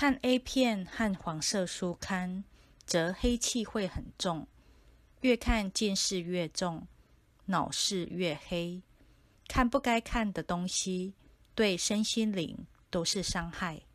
看 A 片和黄色书刊，则黑气会很重，越看近视越重，脑视越黑。看不该看的东西，对身心灵都是伤害。